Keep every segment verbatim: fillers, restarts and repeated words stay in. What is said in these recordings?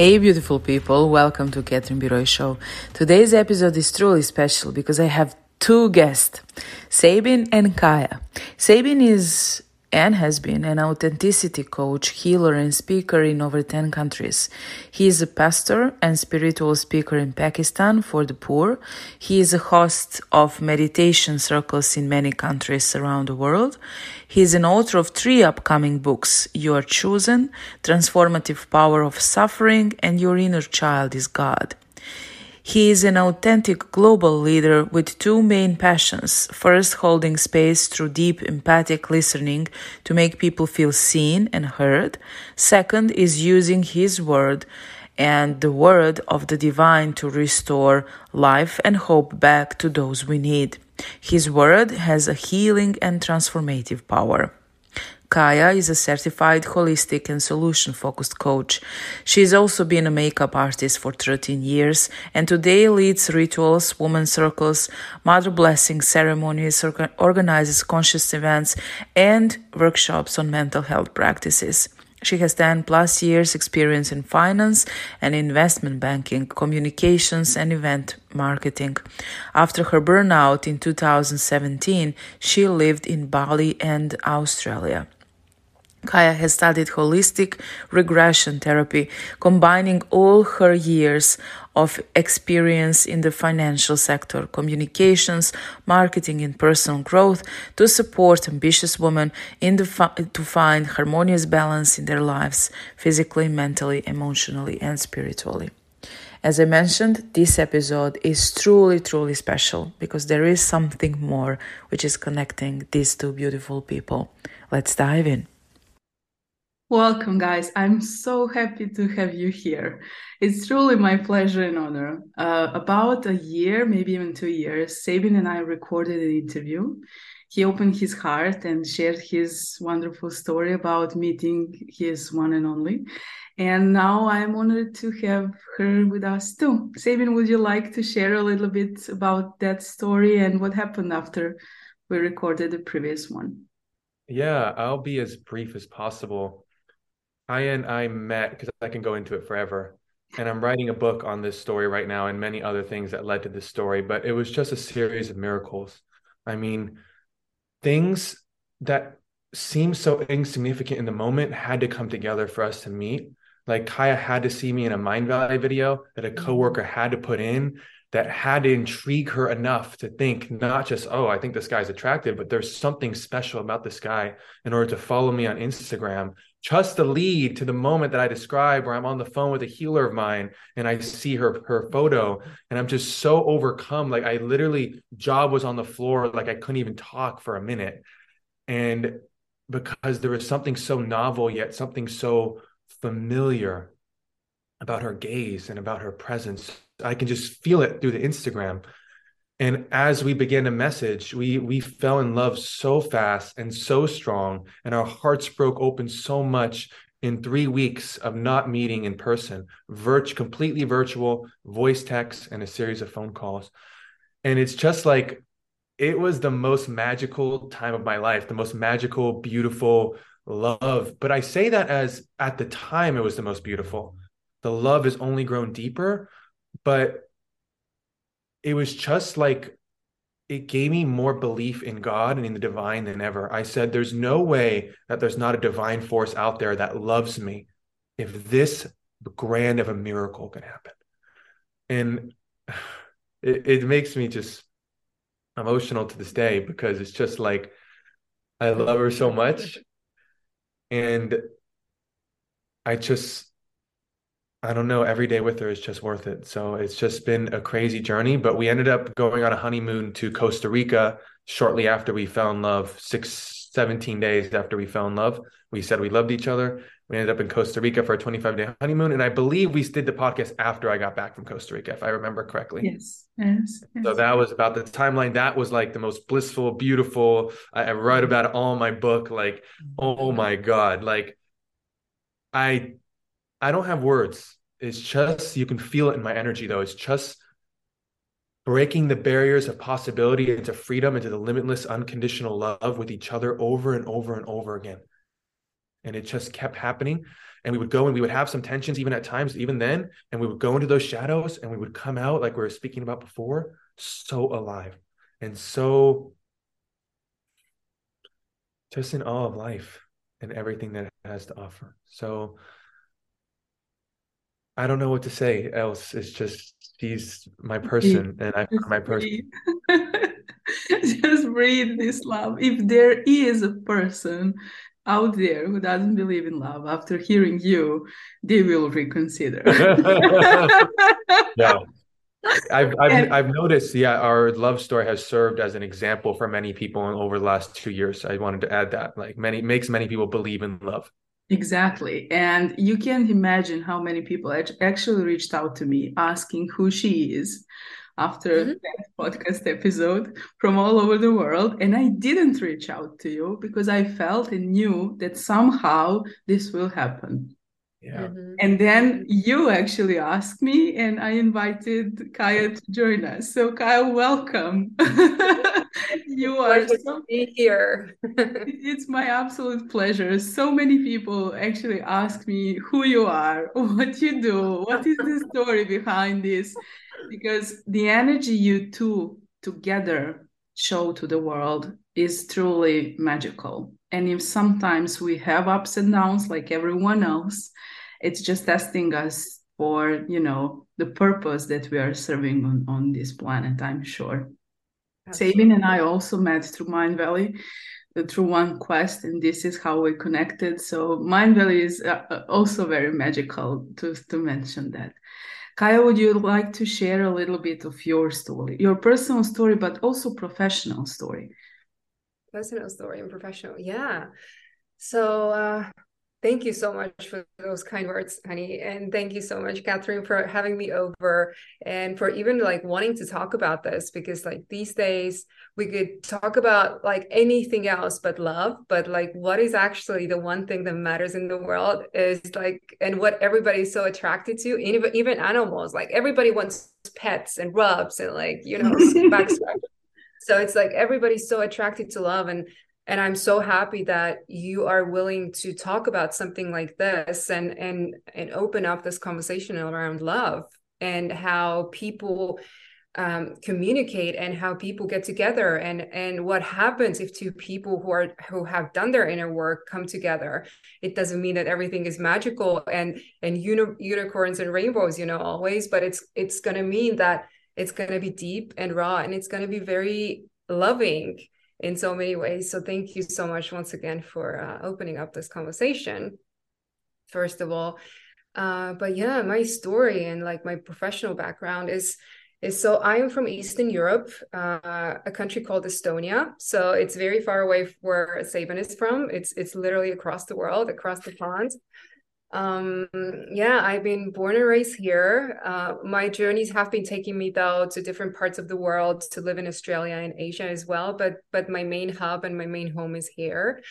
Hey beautiful people, welcome to Catherine B Roy Show. Today's episode is truly special because I have two guests, Sabin and Kaia. Sabin is and has been an authenticity coach, healer and speaker in over ten countries. He is a pastor and spiritual speaker in Pakistan for the poor. He is a host of meditation circles in many countries around the world. He is an author of three upcoming books, You Are Chosen, Transformative Power of Suffering, and Your Inner Child is God. He is an authentic global leader with two main passions. First, holding space through deep empathic listening to make people feel seen and heard. Second is using his word and the word of the divine to restore life and hope back to those we need. His word has a healing and transformative power. Kaia is a certified holistic and solution-focused coach. She's also been a makeup artist for thirteen years and today leads rituals, women's circles, mother blessing ceremonies, organizes conscious events and workshops on mental health practices. She has ten plus years experience in finance and investment banking, communications and event marketing. After her burnout in two thousand seventeen, she lived in Bali and Australia. Kaia has studied Holistic Regression Therapy, combining all her years of experience in the financial sector, communications, marketing, and personal growth to support ambitious women in the fi- to find harmonious balance in their lives, physically, mentally, emotionally, and spiritually. As I mentioned, this episode is truly, truly special because there is something more which is connecting these two beautiful people. Let's dive in. Welcome, guys. I'm so happy to have you here. It's truly my pleasure and honor. Uh, about a year, maybe even two years, Sabin and I recorded an interview. He opened his heart and shared his wonderful story about meeting his one and only. And now I'm honored to have her with us too. Sabin, would you like to share a little bit about that story and what happened after we recorded the previous one? Yeah, I'll be as brief as possible. Kaia and I met, because I can go into it forever, and I'm writing a book on this story right now and many other things that led to this story, but it was just a series of miracles. I mean, things that seemed so insignificant in the moment had to come together for us to meet. Like Kaia had to see me in a Mindvalley video that a coworker had to put in that had to intrigue her enough to think not just, oh, I think this guy's attractive, but there's something special about this guy in order to follow me on Instagram. Just the lead to the moment that I describe where I'm on the phone with a healer of mine and I see her her photo and I'm just so overcome. Like I literally, jaw was on the floor, like I couldn't even talk for a minute. And because there was something so novel yet something so familiar about her gaze and about her presence, I can just feel it through the Instagram. And as we began to message, we we fell in love so fast and so strong, and our hearts broke open so much in three weeks of not meeting in person, virt- completely virtual, voice text, and a series of phone calls. And it's just like, it was the most magical time of my life, the most magical, beautiful love. But I say that as at the time, it was the most beautiful. The love has only grown deeper, but it was just like, it gave me more belief in God and in the divine than ever. I said, there's no way that there's not a divine force out there that loves me if this grand of a miracle can happen. And it, it makes me just emotional to this day because it's just like, I love her so much. And I just... I don't know, every day with her is just worth it. So it's just been a crazy journey, but we ended up going on a honeymoon to Costa Rica shortly after we fell in love, six, seventeen days after we fell in love. We said we loved each other. We ended up in Costa Rica for a twenty-five day honeymoon. And I believe we did the podcast after I got back from Costa Rica, if I remember correctly. Yes, yes. yes. So that was about the timeline. That was like the most blissful, beautiful. I, I write about it all in my book. Like, oh my God. Like I... I don't have words. It's just, you can feel it in my energy though. It's just breaking the barriers of possibility into freedom, into the limitless, unconditional love with each other over and over and over again. And it just kept happening. And we would go and we would have some tensions even at times, even then. And we would go into those shadows and we would come out, like we were speaking about before, so alive and so just in awe of life and everything that it has to offer. So I don't know what to say else. It's just, she's my person and I'm my person. Just breathe this love. If there is a person out there who doesn't believe in love, after hearing you, they will reconsider. No, I've, I've, I've noticed, yeah, our love story has served as an example for many people over the last two years. I wanted to add that, like, many makes many people believe in love. Exactly. And you can't imagine how many people actually reached out to me asking who she is after mm-hmm. that podcast episode from all over the world. And I didn't reach out to you because I felt and knew that somehow this will happen. Yeah. Mm-hmm. And then you actually asked me and I invited Kaia to join us. So Kaia, welcome. You are so here. It's my absolute pleasure. So many people actually ask me who you are, what you do, what is the story behind this? Because the energy you two together show to the world is truly magical. And if sometimes we have ups and downs like everyone else, it's just testing us for, you know, the purpose that we are serving on, on this planet, I'm sure. Absolutely. Sabin and I also met through Mindvalley, through one quest, and this is how we connected. So Mindvalley is uh, also very magical to, to mention that. Kaia, would you like to share a little bit of your story, your personal story, but also professional story? Personal story and professional, yeah. So uh, thank you so much for those kind words, honey. And thank you so much, Catherine, for having me over and for even like wanting to talk about this, because like these days we could talk about like anything else but love. But like what is actually the one thing that matters in the world is like, and what everybody is so attracted to, even, even animals, like everybody wants pets and rubs and like, you know, backstory. So it's like everybody's so attracted to love. And and I'm so happy that you are willing to talk about something like this and and and open up this conversation around love and how people um, communicate and how people get together and and what happens if two people who are who have done their inner work come together. It doesn't mean that everything is magical and and uni- unicorns and rainbows, you know, always, but it's it's going to mean that it's going to be deep and raw, and it's going to be very loving in so many ways. So thank you so much once again for uh, opening up this conversation, first of all. Uh, but yeah, my story and like my professional background is, is so I am from Eastern Europe, uh, a country called Estonia. So it's very far away from where Sabin is from. It's, it's literally across the world, across the pond. Um, yeah, I've been born and raised here. Uh, my journeys have been taking me though to different parts of the world, to live in Australia and Asia as well. But, but my main hub and my main home is here.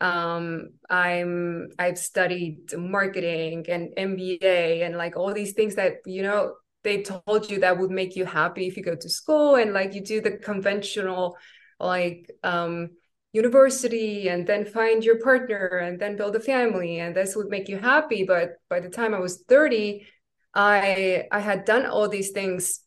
Um, I'm, I've studied marketing and M B A and like all these things that, you know, they told you that would make you happy if you go to school and like you do the conventional, like, um, university and then find your partner and then build a family and this would make you happy. But by the time I was thirty, I I had done all these things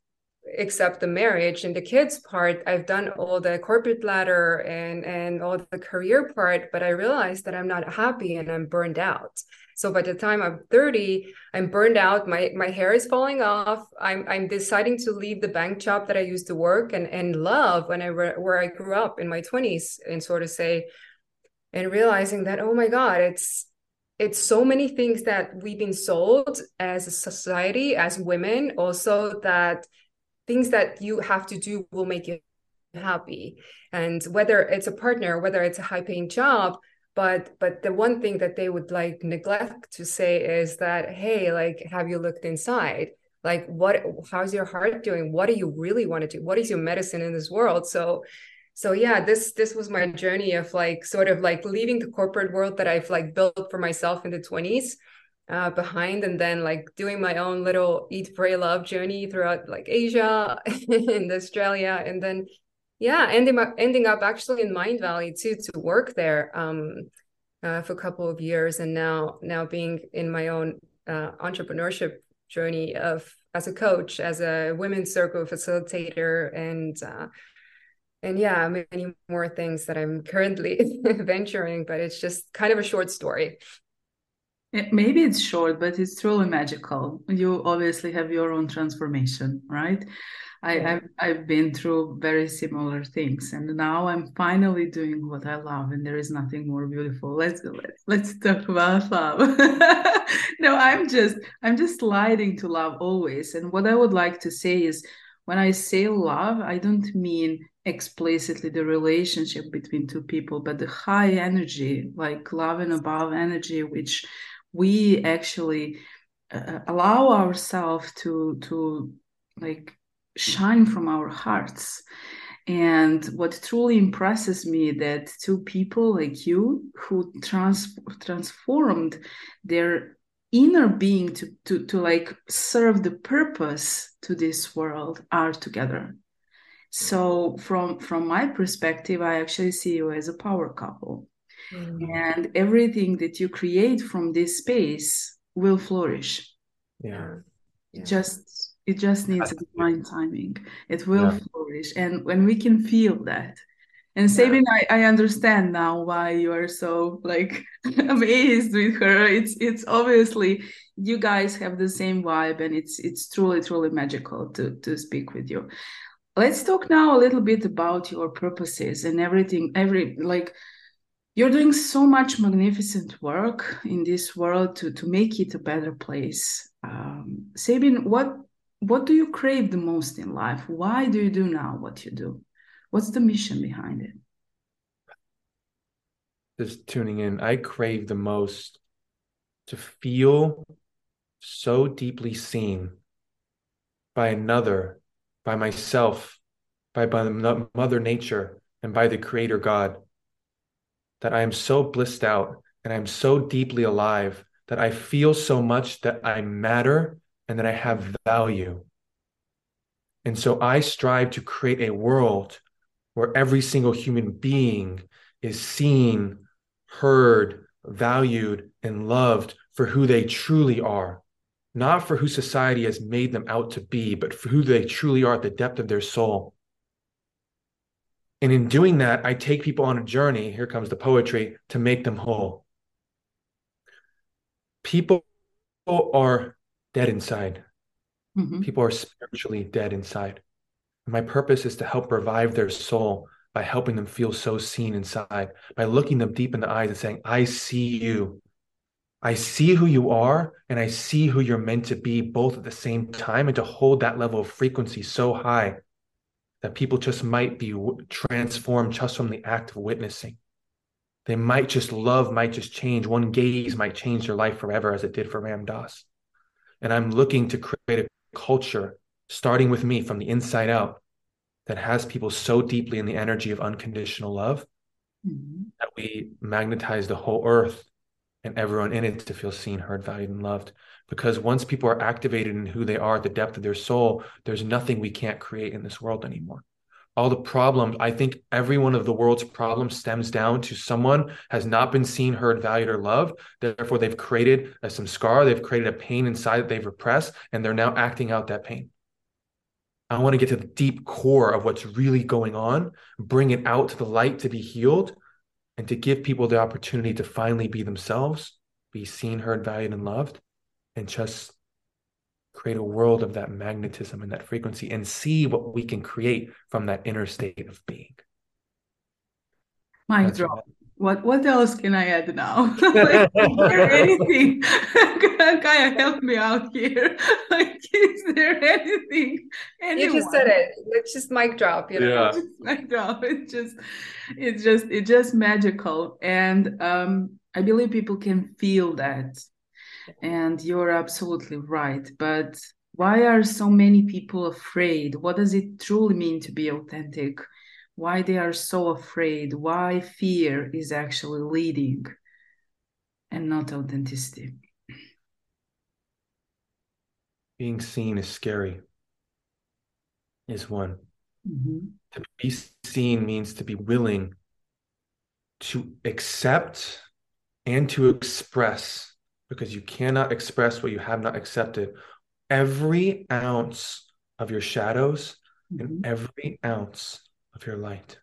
except the marriage and the kids part. I've done all the corporate ladder and and all the career part, but I realized that I'm not happy and I'm burned out. So by the time I'm thirty, I'm burned out. My my hair is falling off. I'm I'm deciding to leave the bank job that I used to work and, and love when I re- where I grew up in my twenties and sort of say, and realizing that, oh my God, it's it's so many things that we've been sold as a society, as women, also that things that you have to do will make you happy. And whether it's a partner, whether it's a high paying job, But but the one thing that they would like neglect to say is that, hey, like, have you looked inside? Like, what, how's your heart doing? What do you really want to do? What is your medicine in this world? So, so yeah, this, this was my journey of like, sort of like leaving the corporate world that I've like built for myself in the twenties uh, behind, and then like doing my own little eat, pray, love journey throughout like Asia and Australia. And then Yeah, ending up ending up actually in Mindvalley too to work there. Um, uh, for a couple of years, and now now being in my own uh, entrepreneurship journey of as a coach, as a women's circle facilitator, and uh, and yeah, many more things that I'm currently venturing. But it's just kind of a short story. Maybe it's short, but it's truly magical. You obviously have your own transformation, right? I, I've, I've been through very similar things, and now I'm finally doing what I love, and there is nothing more beautiful. Let's let's, let's talk about love. No, I'm just I'm just sliding to love always. And what I would like to say is, when I say love, I don't mean explicitly the relationship between two people, but the high energy, like love and above energy, which we actually uh, allow ourselves to to like shine from our hearts. And what truly impresses me, that two people like you who trans- transformed their inner being to, to to like serve the purpose to this world, are together. So from from my perspective, I actually see you as a power couple. Mm-hmm. And everything that you create from this space will flourish. Yeah. yeah. Just It just needs divine timing. It will yeah. flourish. And when we can feel that. And Sabin, yeah. I, I understand now why you are so like amazed with her. It's it's obviously you guys have the same vibe, and it's it's truly, truly magical to, to speak with you. Let's talk now a little bit about your purposes and everything, every like you're doing so much magnificent work in this world to, to make it a better place. Um, Sabin, what What do you crave the most in life? Why do you do now what you do? What's the mission behind it? Just tuning in. I crave the most to feel so deeply seen by another, by myself, by, by Mother Nature, and by the Creator God, that I am so blissed out and I'm so deeply alive that I feel so much that I matter and that I have value. And so I strive to create a world where every single human being is seen, heard, valued, and loved for who they truly are, not for who society has made them out to be, but for who they truly are at the depth of their soul. And in doing that, I take people on a journey, here comes the poetry, to make them whole. People are dead inside. Mm-hmm. People are spiritually dead inside. And my purpose is to help revive their soul by helping them feel so seen inside, by looking them deep in the eyes and saying, I see you. I see who you are, and I see who you're meant to be, both at the same time, and to hold that level of frequency so high that people just might be transformed just from the act of witnessing. They might just love, might just change. One gaze might change their life forever, as it did for Ram Dass. And I'm looking to create a culture, starting with me from the inside out, that has people so deeply in the energy of unconditional love mm-hmm. that we magnetize the whole earth and everyone in it to feel seen, heard, valued, and loved. Because once people are activated in who they are at the depth of their soul, there's nothing we can't create in this world anymore. All the problems, I think every one of the world's problems stems down to someone has not been seen, heard, valued, or loved. Therefore, they've created a, some scar. They've created a pain inside that they've repressed, and they're now acting out that pain. I want to get to the deep core of what's really going on, bring it out to the light to be healed, and to give people the opportunity to finally be themselves, be seen, heard, valued, and loved, and just create a world of that magnetism and that frequency, and see what we can create from that inner state of being. Mic drop. What what else can I add now? Like, is there anything? Kaia, help me out here. Like, is there anything? Anyone? You just said it. It's just mic drop. You know? Yeah. It's just mic drop. It's just, it's just, it's just magical, and um, I believe people can feel that. And you're absolutely right. But why are so many people afraid? What does it truly mean to be authentic? Why they are so afraid? Why fear is actually leading and not authenticity? Being seen is scary, is one. Mm-hmm. To be seen means to be willing to accept and to express, because you cannot express what you have not accepted. Every ounce of your shadows mm-hmm. and every ounce of your light.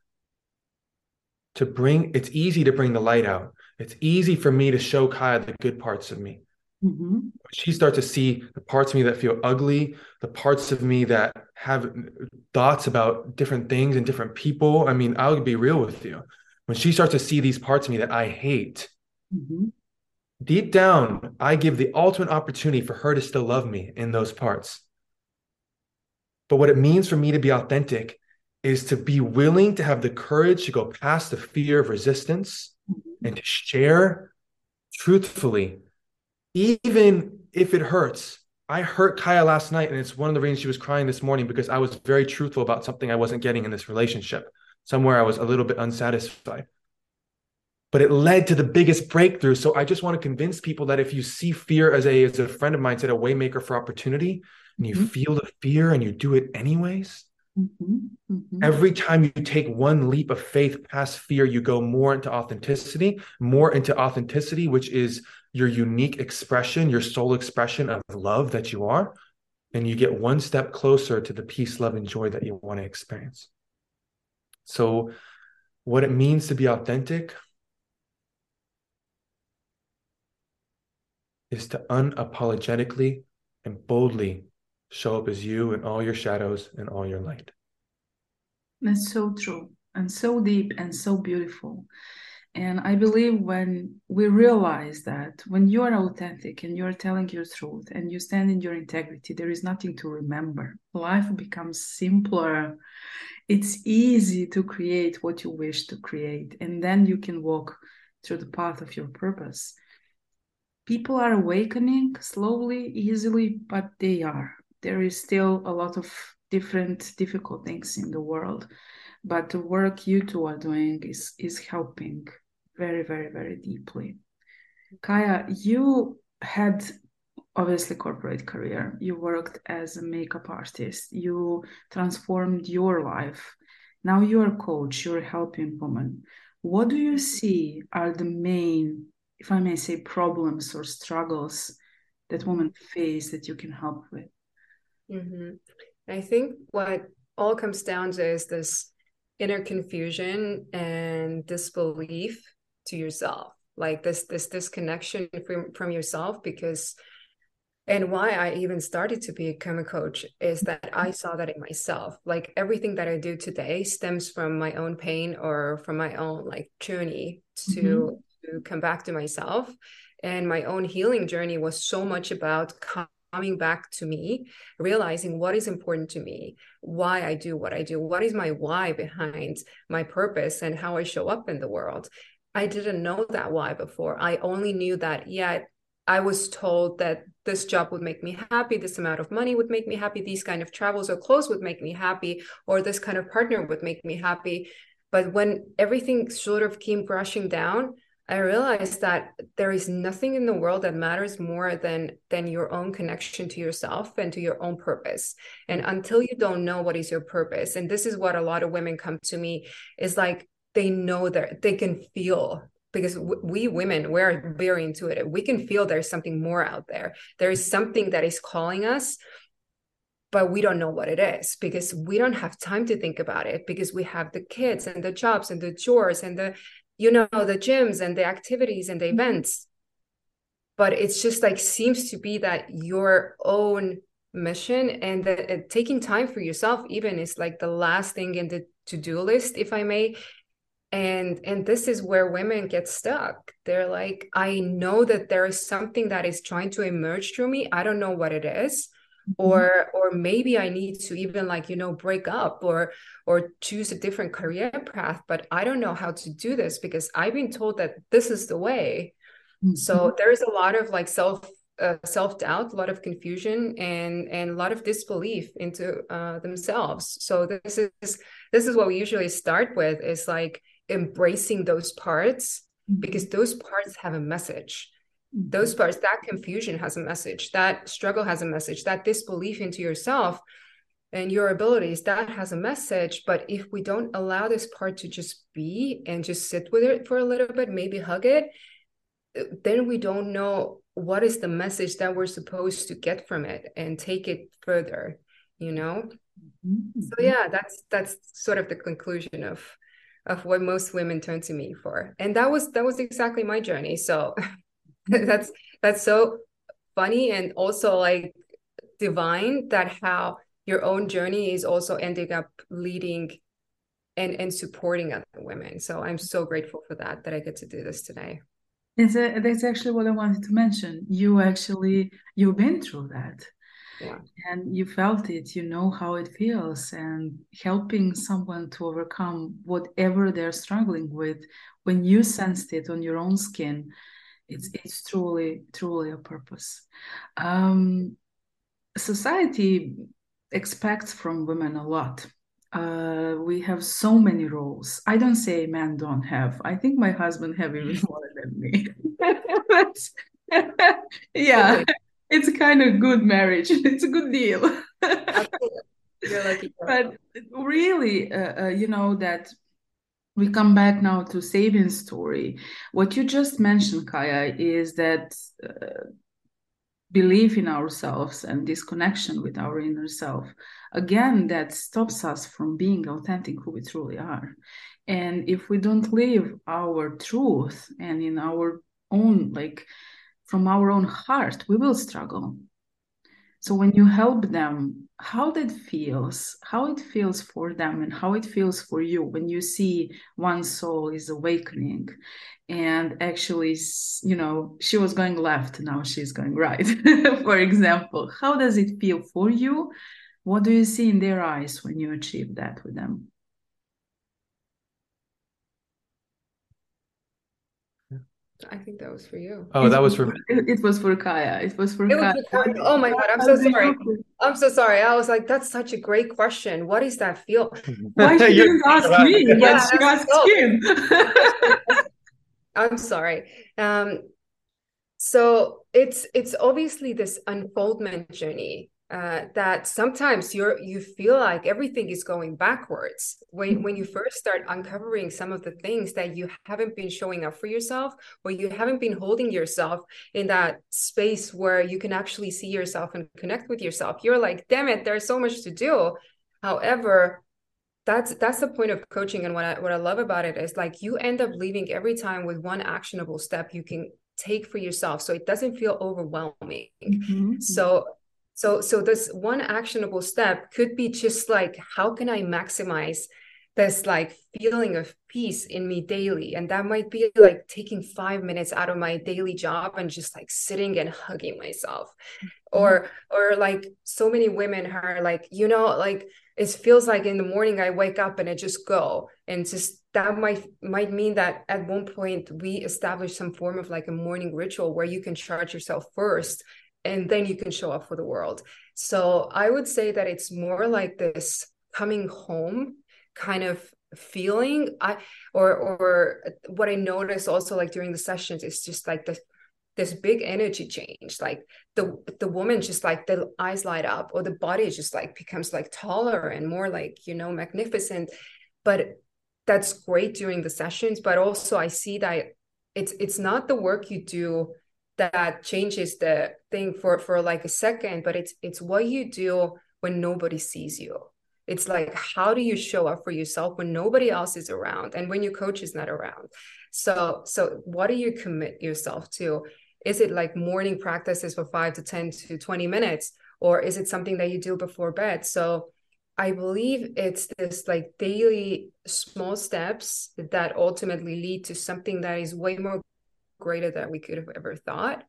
To bring, it's easy to bring the light out. It's easy for me to show Kaia the good parts of me. Mm-hmm. She starts to see the parts of me that feel ugly, the parts of me that have thoughts about different things and different people. I mean, I'll be real with you. When she starts to see these parts of me that I hate, mm-hmm. deep down, I give the ultimate opportunity for her to still love me in those parts. But what it means for me to be authentic is to be willing to have the courage to go past the fear of resistance mm-hmm. and to share truthfully. Even if it hurts, I hurt Kaia last night, and it's one of the reasons she was crying this morning, because I was very truthful about something I wasn't getting in this relationship. Somewhere I was a little bit unsatisfied. But it led to the biggest breakthrough. So I just want to convince people that if you see fear, as a, as a friend of mine said, a waymaker for opportunity, and you mm-hmm. feel the fear and you do it anyways, mm-hmm. Mm-hmm. every time you take one leap of faith past fear, you go more into authenticity, more into authenticity, which is your unique expression, your soul expression of love that you are, and you get one step closer to the peace, love, and joy that you want to experience. So what it means to be authentic is to unapologetically and boldly show up as you in all your shadows and all your light. That's so true, and so deep, and so beautiful. And I believe when we realize that, when you are authentic and you're telling your truth and you stand in your integrity, there is nothing to remember. Life becomes simpler. It's easy to create what you wish to create. And then you can walk through the path of your purpose. People are awakening slowly, easily, but they are. There is still a lot of different difficult things in the world. But the work you two are doing is, is helping very, very, very deeply. Kaia, you had obviously corporate career. You worked as a makeup artist. You transformed your life. Now you're a coach. You're helping women. What do you see are the main, if I may say, problems or struggles that women face that you can help with? Mm-hmm. I think what all comes down to is this inner confusion and disbelief to yourself, like this this disconnection from, from yourself, because, and why I even started to become a coach is that I saw that in myself. Like everything that I do today stems from my own pain or from my own like journey to, mm-hmm. to come back to myself. And my own healing journey was so much about coming back to me, realizing what is important to me, why I do what I do, what is my why behind my purpose and how I show up in the world. I didn't know that why before. I only knew that, yeah, I was told that this job would make me happy, this amount of money would make me happy, these kind of travels or clothes would make me happy, or this kind of partner would make me happy. But when everything sort of came crashing down, I realized that there is nothing in the world that matters more than, than your own connection to yourself and to your own purpose. And until you don't know what is your purpose, and this is what a lot of women come to me, is like, they know that they can feel, because w- we women, we're very intuitive. We can feel there's something more out there. There is something that is calling us, but we don't know what it is, because we don't have time to think about it, because we have the kids and the jobs and the chores and the, you know, the gyms and the activities and the events. But it's just like, seems to be that your own mission and that uh, taking time for yourself even is like the last thing in the to-do list, if I may. And, and this is where women get stuck. They're like, I know that there is something that is trying to emerge through me. I don't know what it is. Or, or maybe I need to even like, you know, break up or, or choose a different career path, but I don't know how to do this because I've been told that this is the way. Mm-hmm. So there's a lot of like self, uh, self-doubt, a lot of confusion and, and a lot of disbelief into uh, themselves. So this is, this is what we usually start with, is like embracing those parts, mm-hmm. because those parts have a message. Those parts, that confusion has a message, that struggle has a message, that disbelief into yourself and your abilities, that has a message. But if we don't allow this part to just be and just sit with it for a little bit, maybe hug it, then we don't know what is the message that we're supposed to get from it and take it further, you know? Mm-hmm. So yeah, that's that's sort of the conclusion of of what most women turn to me for. And that was that was exactly my journey. So that's that's so funny and also like divine, that how your own journey is also ending up leading and and supporting other women. So I'm so grateful for that, that I get to do this today. It's a, that's actually what I wanted to mention. You actually, you've been through that. Yeah. And you felt it, you know how it feels, and helping someone to overcome whatever they're struggling with, when you sensed it on your own skin, it's it's truly, truly a purpose. Um, society expects from women a lot. Uh, we have so many roles. I don't say men don't have. I think my husband have even more than me. But, yeah. It's kind of good marriage. It's a good deal. You're lucky. But really, uh, uh, you know, that we come back now to Sabin's story. What you just mentioned, Kaia, is that uh, belief in ourselves and disconnection with our inner self. Again, that stops us from being authentic who we truly are. And if we don't live our truth and in our own, like, from our own heart, we will struggle. So when you help them, how that feels, how it feels for them and how it feels for you when you see one soul is awakening and actually, you know, she was going left, now she's going right, for example. How does it feel for you? What do you see in their eyes when you achieve that with them? I think that was for you. Oh, it that was for. It, it was for Kaia. It was for it Kaia. Was for, oh my God! I'm so sorry. I'm so sorry. I was like, that's such a great question. What is that feel? Why she didn't ask me? Yeah, but she asked so, him. I'm sorry. Um, so it's it's obviously this unfoldment journey uh, that sometimes you're you feel like everything is going backwards when when you first start uncovering some of the things that you haven't been showing up for yourself, or you haven't been holding yourself in that space where you can actually see yourself and connect with yourself. You're like, damn it, there's so much to do. However, that's that's the point of coaching, and what I what I love about it is like you end up leaving every time with one actionable step you can take for yourself, so it doesn't feel overwhelming. Mm-hmm. So. So, so this one actionable step could be just like, how can I maximize this like feeling of peace in me daily? And that might be like taking five minutes out of my daily job and just like sitting and hugging myself. Mm-hmm. Or, or like so many women are like, you know, like it feels like in the morning I wake up and I just go, and just that might, might mean that at one point we establish some form of like a morning ritual where you can charge yourself first, and then you can show up for the world. So I would say that it's more like this coming home kind of feeling. I or or what I notice also like during the sessions is just like this this big energy change. Like the the woman just like the eyes light up, or the body just like becomes like taller and more like, you know, magnificent. But that's great during the sessions. But also I see that it's it's not the work you do that changes the thing for, for like a second, but it's it's what you do when nobody sees you. It's like, how do you show up for yourself when nobody else is around and when your coach is not around? So, so what do you commit yourself to? Is it like morning practices for five to ten to twenty minutes? Or is it something that you do before bed? So I believe it's this like daily small steps that ultimately lead to something that is way more greater than we could have ever thought.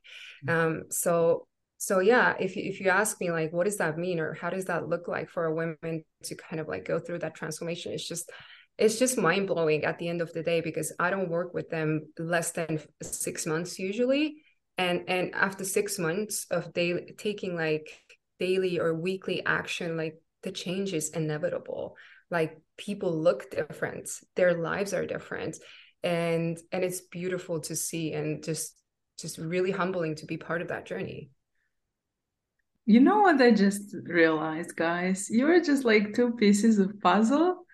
Um, so, so yeah, if you, if you ask me like, what does that mean? Or how does that look like for a woman to kind of like go through that transformation? It's just, it's just mind blowing at the end of the day, because I don't work with them less than six months usually. And, and after six months of daily taking like daily or weekly action, like the change is inevitable. Like people look different, their lives are different. And and it's beautiful to see, and just just really humbling to be part of that journey. You know what I just realized, guys? You're just like two pieces of puzzle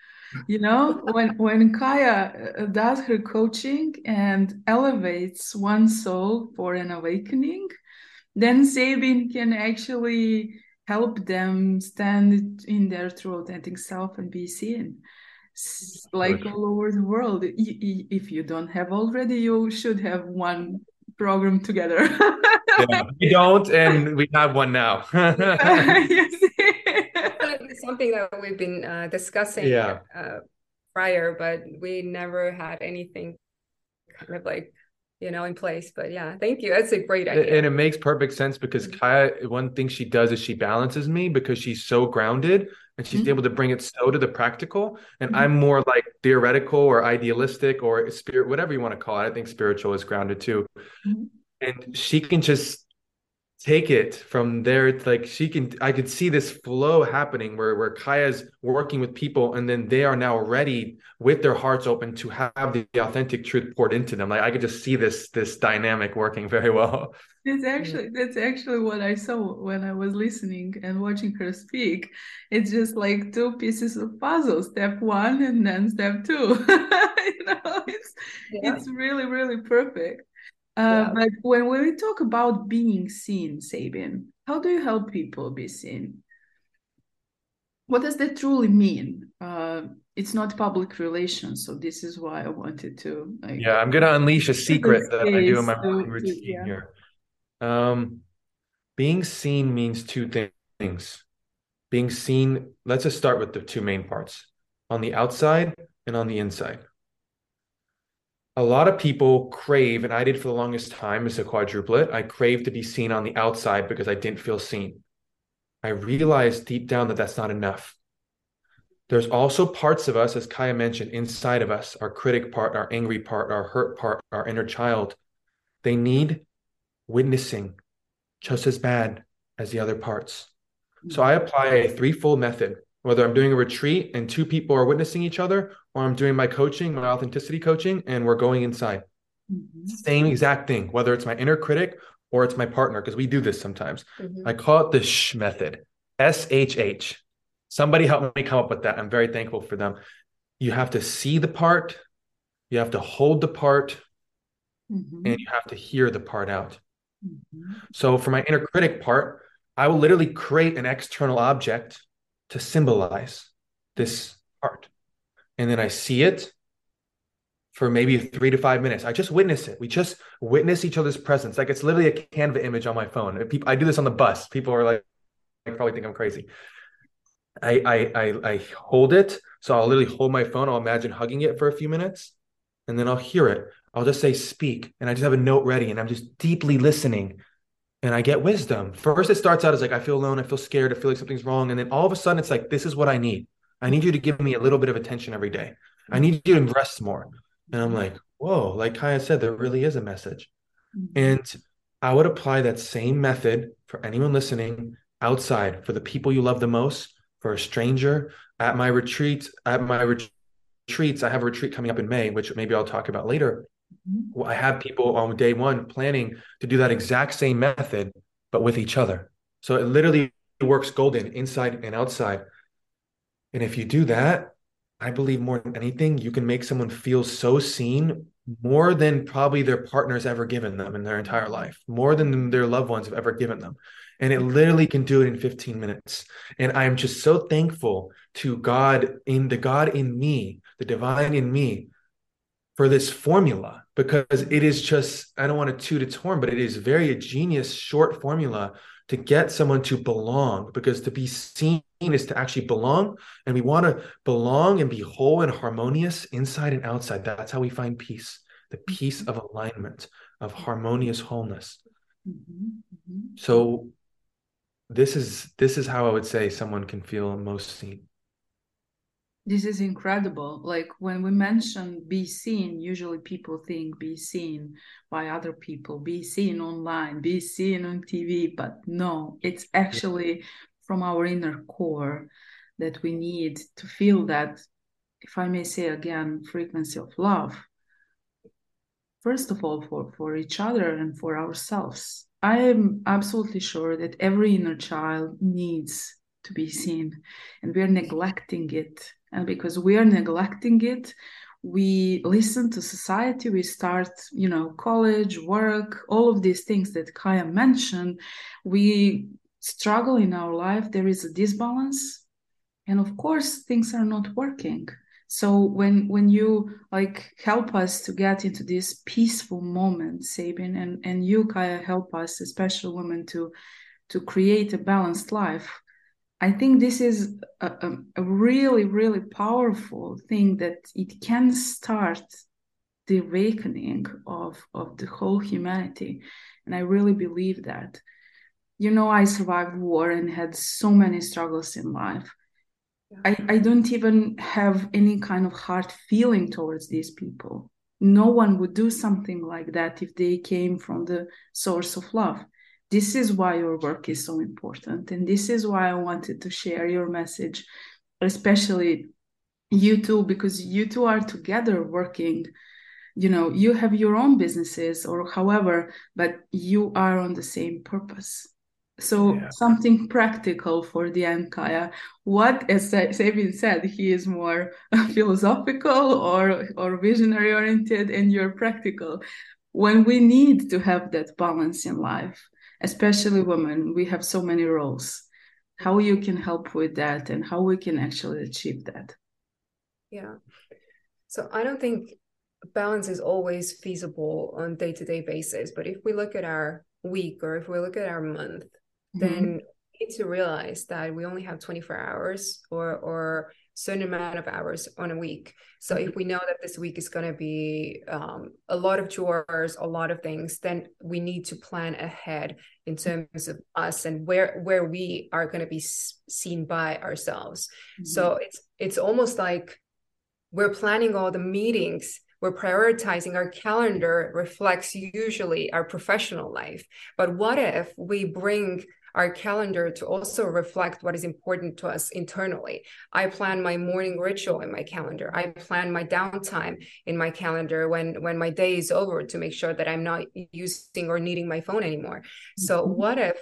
You know, when, when Kaia does her coaching and elevates one soul for an awakening, then Sabin can actually help them stand in their true authentic self and be seen. Like Good. All over the world. If you don't have already, you should have one program together. Yeah, we don't, and we have one now. It's something that we've been uh, discussing yeah. uh, prior, but we never had anything kind of like, you know, in place. But yeah, thank you. That's a great idea. And it makes perfect sense because Kaia, one thing she does is she balances me because she's so grounded. And she's mm-hmm. able to bring it so to the practical. And mm-hmm. I'm more like theoretical or idealistic or spirit, whatever you want to call it. I think spiritual is grounded too. Mm-hmm. And she can just take it from there. It's like she can, I could see this flow happening where, where Kaia's working with people and then they are now ready with their hearts open to have the, the authentic truth poured into them. Like I could just see this, this dynamic working very well. That's actually that's actually what I saw when I was listening and watching her speak. It's just like two pieces of puzzle, step one and then step two. You know, it's yeah. it's really, really perfect. Uh, yeah. But when we talk about being seen, Sabin, how do you help people be seen? What does that truly mean? Uh, it's not public relations, so this is why I wanted to. Like, yeah, I'm going to unleash a secret that I do in my morning routine yeah. here. Um, being seen means two things. Being seen, let's just start with the two main parts, on the outside and on the inside. A lot of people crave, and I did for the longest time as a quadruplet, I craved to be seen on the outside because I didn't feel seen. I realized deep down that that's not enough. There's also parts of us, as Kaia mentioned, inside of us, our critic part, our angry part, our hurt part, our inner child. They need witnessing just as bad as the other parts. So I apply a threefold method, whether I'm doing a retreat and two people are witnessing each other, or I'm doing my coaching, my authenticity coaching, and we're going inside. Mm-hmm. Same exact thing, whether it's my inner critic or it's my partner, because we do this sometimes. Mm-hmm. I call it the SH method, S H H. Somebody helped me come up with that. I'm very thankful for them. You have to see the part, you have to hold the part, mm-hmm. and you have to hear the part out. So for my inner critic part, I will literally create an external object to symbolize this part. And then I see it for maybe three to five minutes. I just witness it. We just witness each other's presence. Like it's literally a Canva image on my phone. People, I do this on the bus. People are like, they probably think I'm crazy. I, I, I, I hold it. So I'll literally hold my phone. I'll imagine hugging it for a few minutes and then I'll hear it. I'll just say speak, and I just have a note ready, and I'm just deeply listening, and I get wisdom. First, it starts out as like, I feel alone, I feel scared, I feel like something's wrong, and then all of a sudden, it's like, this is what I need. I need you to give me a little bit of attention every day. I need you to rest more. And I'm like, whoa, like Kaia said, there really is a message. And I would apply that same method for anyone listening outside, for the people you love the most, for a stranger, at my retreat, at my retreats. I have a retreat coming up in May, which maybe I'll talk about later. I have people on day one planning to do that exact same method, but with each other. So it literally works golden inside and outside. And if you do that, I believe more than anything, you can make someone feel so seen more than probably their partner's ever given them in their entire life, more than their loved ones have ever given them. And it literally can do it in fifteen minutes. And I'm just so thankful to God in the God in me, the divine in me, for this formula, because it is just, I don't want to toot its horn, but it is very a genius short formula to get someone to belong, because to be seen is to actually belong. And we want to belong and be whole and harmonious inside and outside. That's how we find peace, the peace of alignment, of harmonious wholeness. Mm-hmm. Mm-hmm. So this is, this is how I would say someone can feel most seen. This is incredible. Like when we mention be seen, usually people think be seen by other people, be seen online, be seen on T V, but no, it's actually from our inner core that we need to feel that, if I may say again, frequency of love. First of all, for, for each other and for ourselves. I am absolutely sure that every inner child needs to be seen, and we're neglecting it. And because we are neglecting it, we listen to society, we start, you know, college, work, all of these things that Kaia mentioned. We struggle in our life, there is a disbalance, and of course things are not working. So when when you like help us to get into this peaceful moment, Sabin, and, and you, Kaia, help us, especially women, to to create a balanced life, I think this is a, a, a really, really powerful thing, that it can start the awakening of, of the whole humanity. And I really believe that. You know, I survived war and had so many struggles in life. I, I don't even have any kind of hard feeling towards these people. No one would do something like that if they came from the source of love. This is why your work is so important. And this is why I wanted to share your message, especially you two, because you two are together working. You know, you have your own businesses or however, but you are on the same purpose. So yeah. Something practical for the end, Kaia. What, as Sabin said, he is more philosophical or, or visionary oriented, and you're practical. When we need to have that balance in life, especially women, we have so many roles. How you can help with that and how we can actually achieve that? Yeah. So I don't think balance is always feasible on day-to-day basis. But if we look at our week or if we look at our month, then we need to realize that we only have twenty-four hours or or certain amount of hours on a week. So if we know that this week is going to be um, a lot of chores, a lot of things, then we need to plan ahead in terms of us and where where we are going to be seen by ourselves. Mm-hmm. So it's it's almost like we're planning all the meetings. We're prioritizing. Our calendar reflects usually our professional life. But what if we bring our calendar to also reflect what is important to us internally? I plan my morning ritual in my calendar. I plan my downtime in my calendar when, when my day is over, to make sure that I'm not using or needing my phone anymore. So what if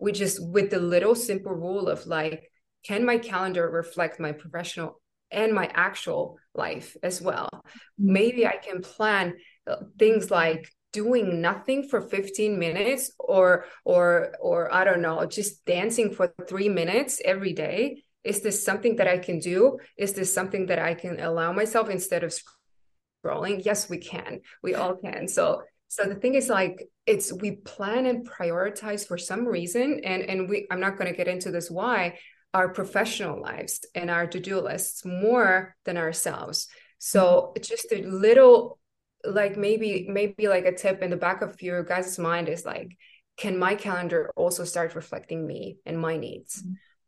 we just, with the little simple rule of like, can my calendar reflect my professional and my actual life as well? Maybe I can plan things like doing nothing for fifteen minutes or, or, or I don't know, just dancing for three minutes every day. Is this something that I can do? Is this something that I can allow myself instead of scrolling? Yes, we can. We all can. So, so the thing is like, it's, we plan and prioritize for some reason. And, and we, I'm not going to get into this why, our professional lives and our to-do lists more than ourselves. So just a little, like maybe, maybe like a tip in the back of your guys' mind is like, can my calendar also start reflecting me and my needs?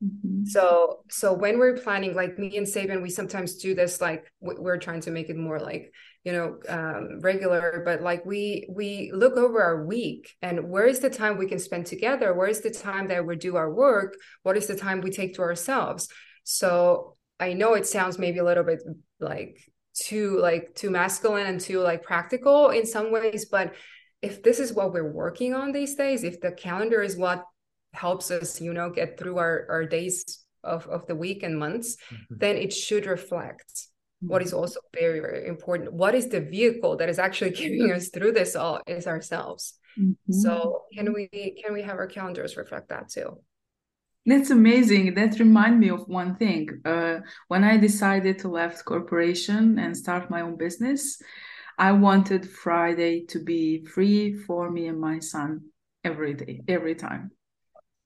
Mm-hmm. So, so when we're planning, like me and Sabin, we sometimes do this, like we're trying to make it more like, you know, um, regular, but like we, we look over our week and where is the time we can spend together? Where is the time that we do our work? What is the time we take to ourselves? So I know it sounds maybe a little bit like too, like too masculine and too like practical in some ways, but if this is what we're working on these days, if the calendar is what helps us, you know, get through our, our days of, of the week and months, mm-hmm. then it should reflect what is also very, very important. What is the vehicle that is actually carrying us through this all is ourselves. Mm-hmm. So can we can we have our calendars reflect that too? That's amazing. That reminds me of one thing. Uh, when I decided to left corporation and start my own business, I wanted Friday to be free for me and my son every day, every time.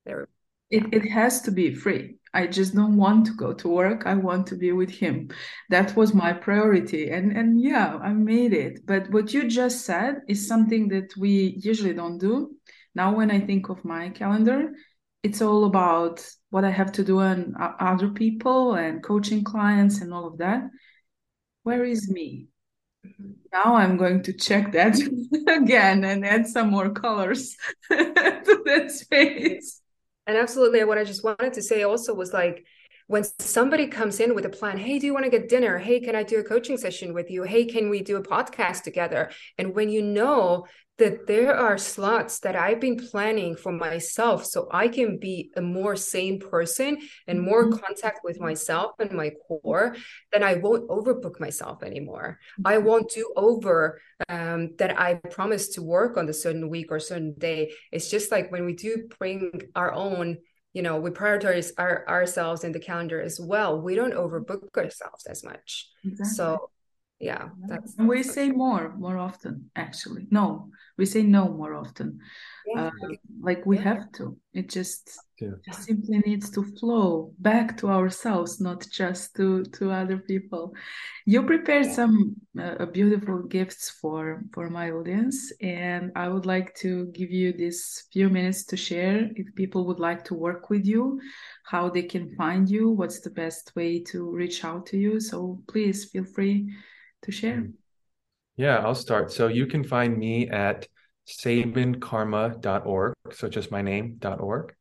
There. It it has to be free. I just don't want to go to work. I want to be with him. That was my priority. And, and yeah, I made it. But what you just said is something that we usually don't do. Now, when I think of my calendar, it's all about what I have to do and other people and coaching clients and all of that. Where is me? Now I'm going to check that again and add some more colors to that space. And absolutely, what I just wanted to say also was like, when somebody comes in with a plan, hey, do you want to get dinner? Hey, can I do a coaching session with you? Hey, can we do a podcast together? And when you know that there are slots that I've been planning for myself so I can be a more sane person and more contact with myself and my core, then I won't overbook myself anymore. I won't do over um, that I promised to work on a certain week or certain day. It's just like when we do bring our own, you know, we prioritize our, ourselves in the calendar as well. We don't overbook ourselves as much. Exactly. So yeah, that's, and we say more more often actually no we say no more often yeah. uh, like we yeah. have to it just yeah. it simply needs to flow back to ourselves, not just to to other people. You prepared yeah. some uh, beautiful gifts for for my audience, and I would like to give you these few minutes to share if people would like to work with you, how they can find you, what's the best way to reach out to you. So please feel free to share. Yeah, I'll start. So you can find me at sabin karma dot org. So just my name dot org.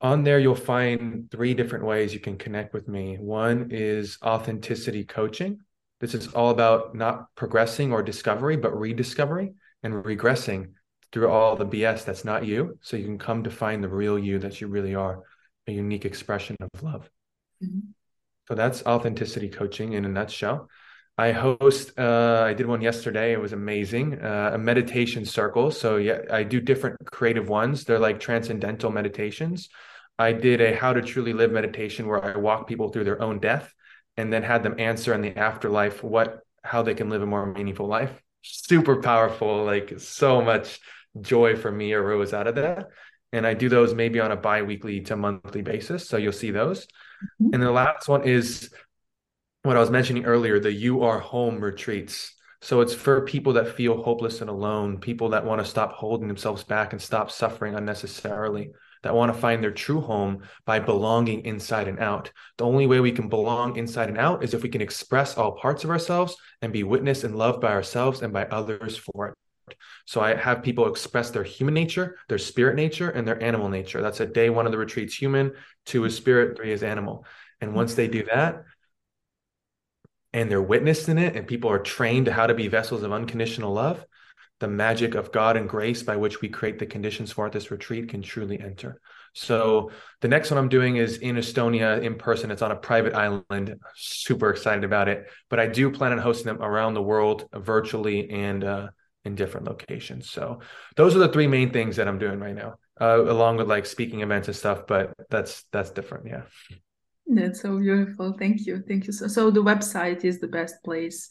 On there, you'll find three different ways you can connect with me. One is authenticity coaching. This is all about not progressing or discovery, but rediscovery and regressing through all the B S that's not you. So you can come to find the real you that you really are, a unique expression of love. Mm-hmm. So that's authenticity coaching in a nutshell. I host, uh, I did one yesterday. It was amazing. Uh, a meditation circle. So yeah, I do different creative ones. They're like transcendental meditations. I did a how to truly live meditation where I walk people through their own death and then had them answer in the afterlife what, how they can live a more meaningful life. Super powerful. Like so much joy for me arose out of that. And I do those maybe on a bi-weekly to monthly basis. So you'll see those. Mm-hmm. And the last one is what I was mentioning earlier, the You Are Home retreats. So it's for people that feel hopeless and alone, people that want to stop holding themselves back and stop suffering unnecessarily, that want to find their true home by belonging inside and out. The only way we can belong inside and out is if we can express all parts of ourselves and be witnessed and loved by ourselves and by others for it. So I have people express their human nature, their spirit nature, and their animal nature. That's at day one of the retreats, human, two is spirit, three is animal. And once they do that, and they're witnessed in it, and people are trained to how to be vessels of unconditional love, the magic of God and grace by which we create the conditions for at this retreat can truly enter. So the next one I'm doing is in Estonia in person. It's on a private island. Super excited about it. But I do plan on hosting them around the world virtually and uh, in different locations. So those are the three main things that I'm doing right now, uh, along with like speaking events and stuff. But that's that's different. Yeah. That's so beautiful. Thank you. Thank you. So, so the website is the best place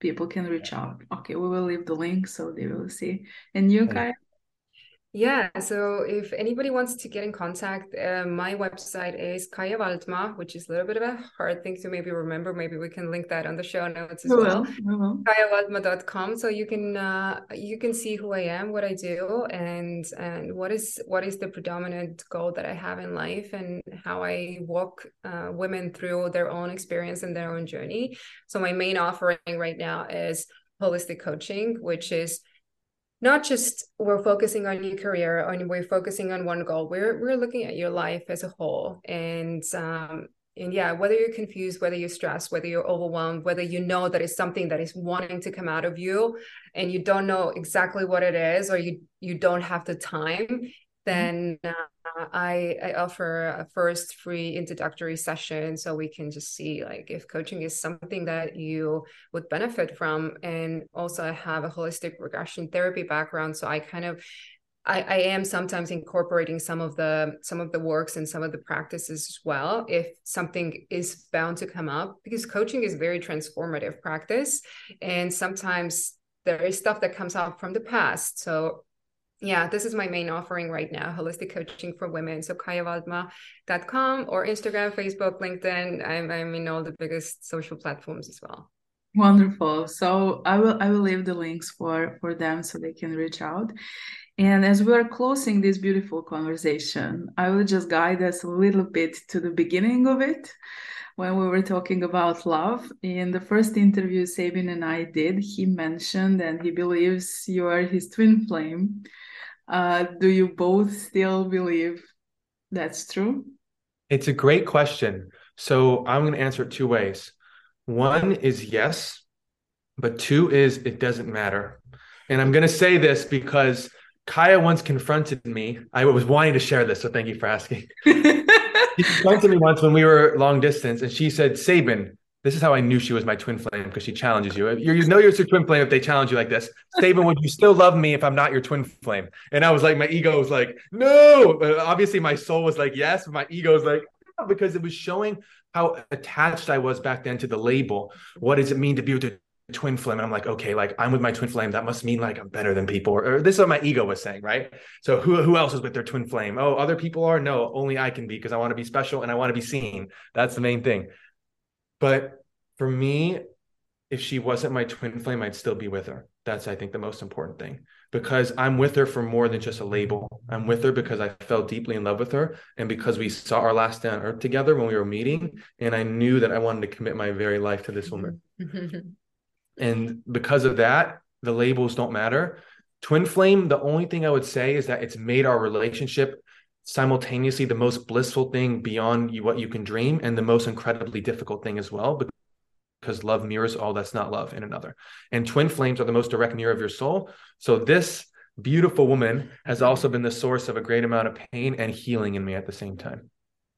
people can reach out. Okay, we will leave the link so they will see. And you guys? Yeah, so if anybody wants to get in contact, uh, my website is Kaia Valdmaa, which is a little bit of a hard thing to maybe remember. Maybe we can link that on the show notes as well. well. kaia valdmaa dot com. So you can uh, you can see who I am, what I do, and and what is what is the predominant goal that I have in life, and how I walk uh, women through their own experience and their own journey. So my main offering right now is holistic coaching, which is not just we're focusing on your career and we're focusing on one goal. We're we're looking at your life as a whole. And um, and yeah, whether you're confused, whether you're stressed, whether you're overwhelmed, whether you know that it's something that is wanting to come out of you and you don't know exactly what it is, or you, you don't have the time, then uh, I, I offer a first free introductory session so we can just see like if coaching is something that you would benefit from. And also I have a holistic regression therapy background. So I kind of, I, I am sometimes incorporating some of the, some of the works and some of the practices as well, if something is bound to come up, because coaching is very transformative practice. And sometimes there is stuff that comes out from the past. So yeah, this is my main offering right now, holistic coaching for women. So kaia valdmaa dot com or Instagram, Facebook, LinkedIn. I'm, I'm in all the biggest social platforms as well. Wonderful. So I will I will leave the links for, for them so they can reach out. And as we are closing this beautiful conversation, I will just guide us a little bit to the beginning of it, when we were talking about love. In the first interview Sabin and I did, he mentioned and he believes you are his twin flame. Uh, do you both still believe that's true? It's a great question. So I'm going to answer it two ways. One is yes, but two is it doesn't matter. And I'm going to say this because Kaia once confronted me. I was wanting to share this, so thank you for asking. She confronted me once when we were long distance, and she said, Sabin, this is how I knew she was my twin flame, because she challenges you. You're, you know you're your twin flame if they challenge you like this. Sabin, would you still love me if I'm not your twin flame? And I was like, my ego was like, no. But obviously, my soul was like, yes. But my ego was like, no, because it was showing how attached I was back then to the label. What does it mean to be with the twin flame? And I'm like, okay, like I'm with my twin flame. That must mean like I'm better than people. Or, or this is what my ego was saying, right? So who who else is with their twin flame? Oh, other people are? No, only I can be, because I want to be special and I want to be seen. That's the main thing. But for me, if she wasn't my twin flame, I'd still be with her. That's, I think, the most important thing, because I'm with her for more than just a label. I'm with her because I fell deeply in love with her, and because we saw our last day on earth together when we were meeting, and I knew that I wanted to commit my very life to this woman. And because of that, the labels don't matter. Twin flame, the only thing I would say is that it's made our relationship simultaneously the most blissful thing beyond you, what you can dream, and the most incredibly difficult thing as well, because love mirrors all that's not love in another. And twin flames are the most direct mirror of your soul. So this beautiful woman has also been the source of a great amount of pain and healing in me at the same time.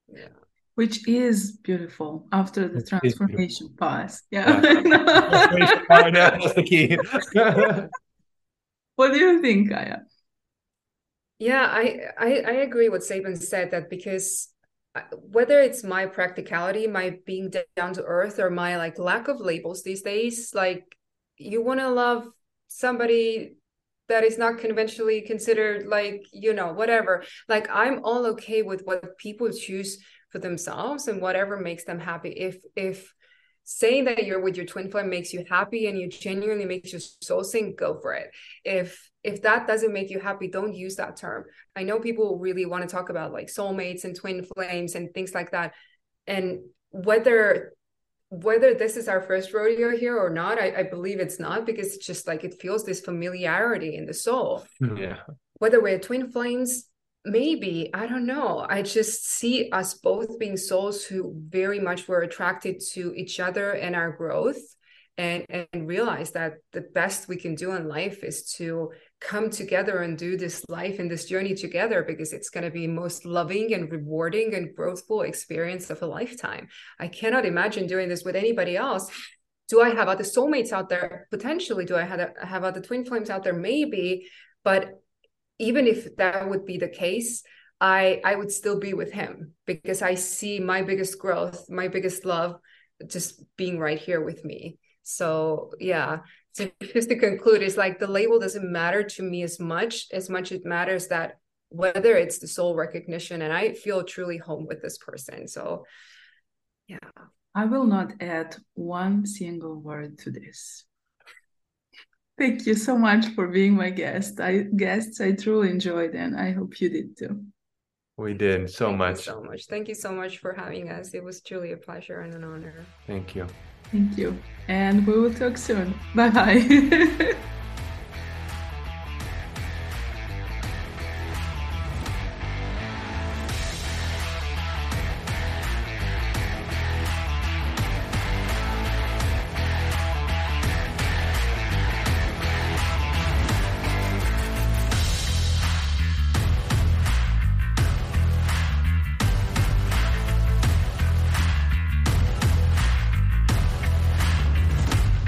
Yeah. Which is beautiful after the it transformation pass. Yeah. yeah. That's the key. What do you think, Kaia? Yeah, I, I, I agree what Sabin said, that because whether it's my practicality, my being down to earth, or my like lack of labels these days, like you want to love somebody that is not conventionally considered like, you know, whatever. Like I'm all okay with what people choose for themselves and whatever makes them happy. If if saying that you're with your twin flame makes you happy and you genuinely makes your soul sing, go for it. If If that doesn't make you happy, don't use that term. I know people really want to talk about like soulmates and twin flames and things like that. And whether whether this is our first rodeo here or not, I, I believe it's not, because it's just like it feels this familiarity in the soul. Yeah. Whether we're twin flames, maybe, I don't know. I just see us both being souls who very much were attracted to each other and our growth. And, and realize that the best we can do in life is to come together and do this life and this journey together, because it's going to be most loving and rewarding and growthful experience of a lifetime. I cannot imagine doing this with anybody else. Do I have other soulmates out there? Potentially. Do I have, have other twin flames out there? Maybe. But even if that would be the case, I, I would still be with him, because I see my biggest growth, my biggest love just being right here with me. So yeah, so just to conclude, it's like the label doesn't matter to me as much, as much it matters that whether it's the soul recognition and I feel truly home with this person. So yeah. I will not add one single word to this. Thank you so much for being my guest. I guests I truly enjoyed, and I hope you did too. We did so Thank much. You so much. Thank you so much for having us. It was truly a pleasure and an honor. Thank you. Thank you. And we will talk soon. Bye-bye.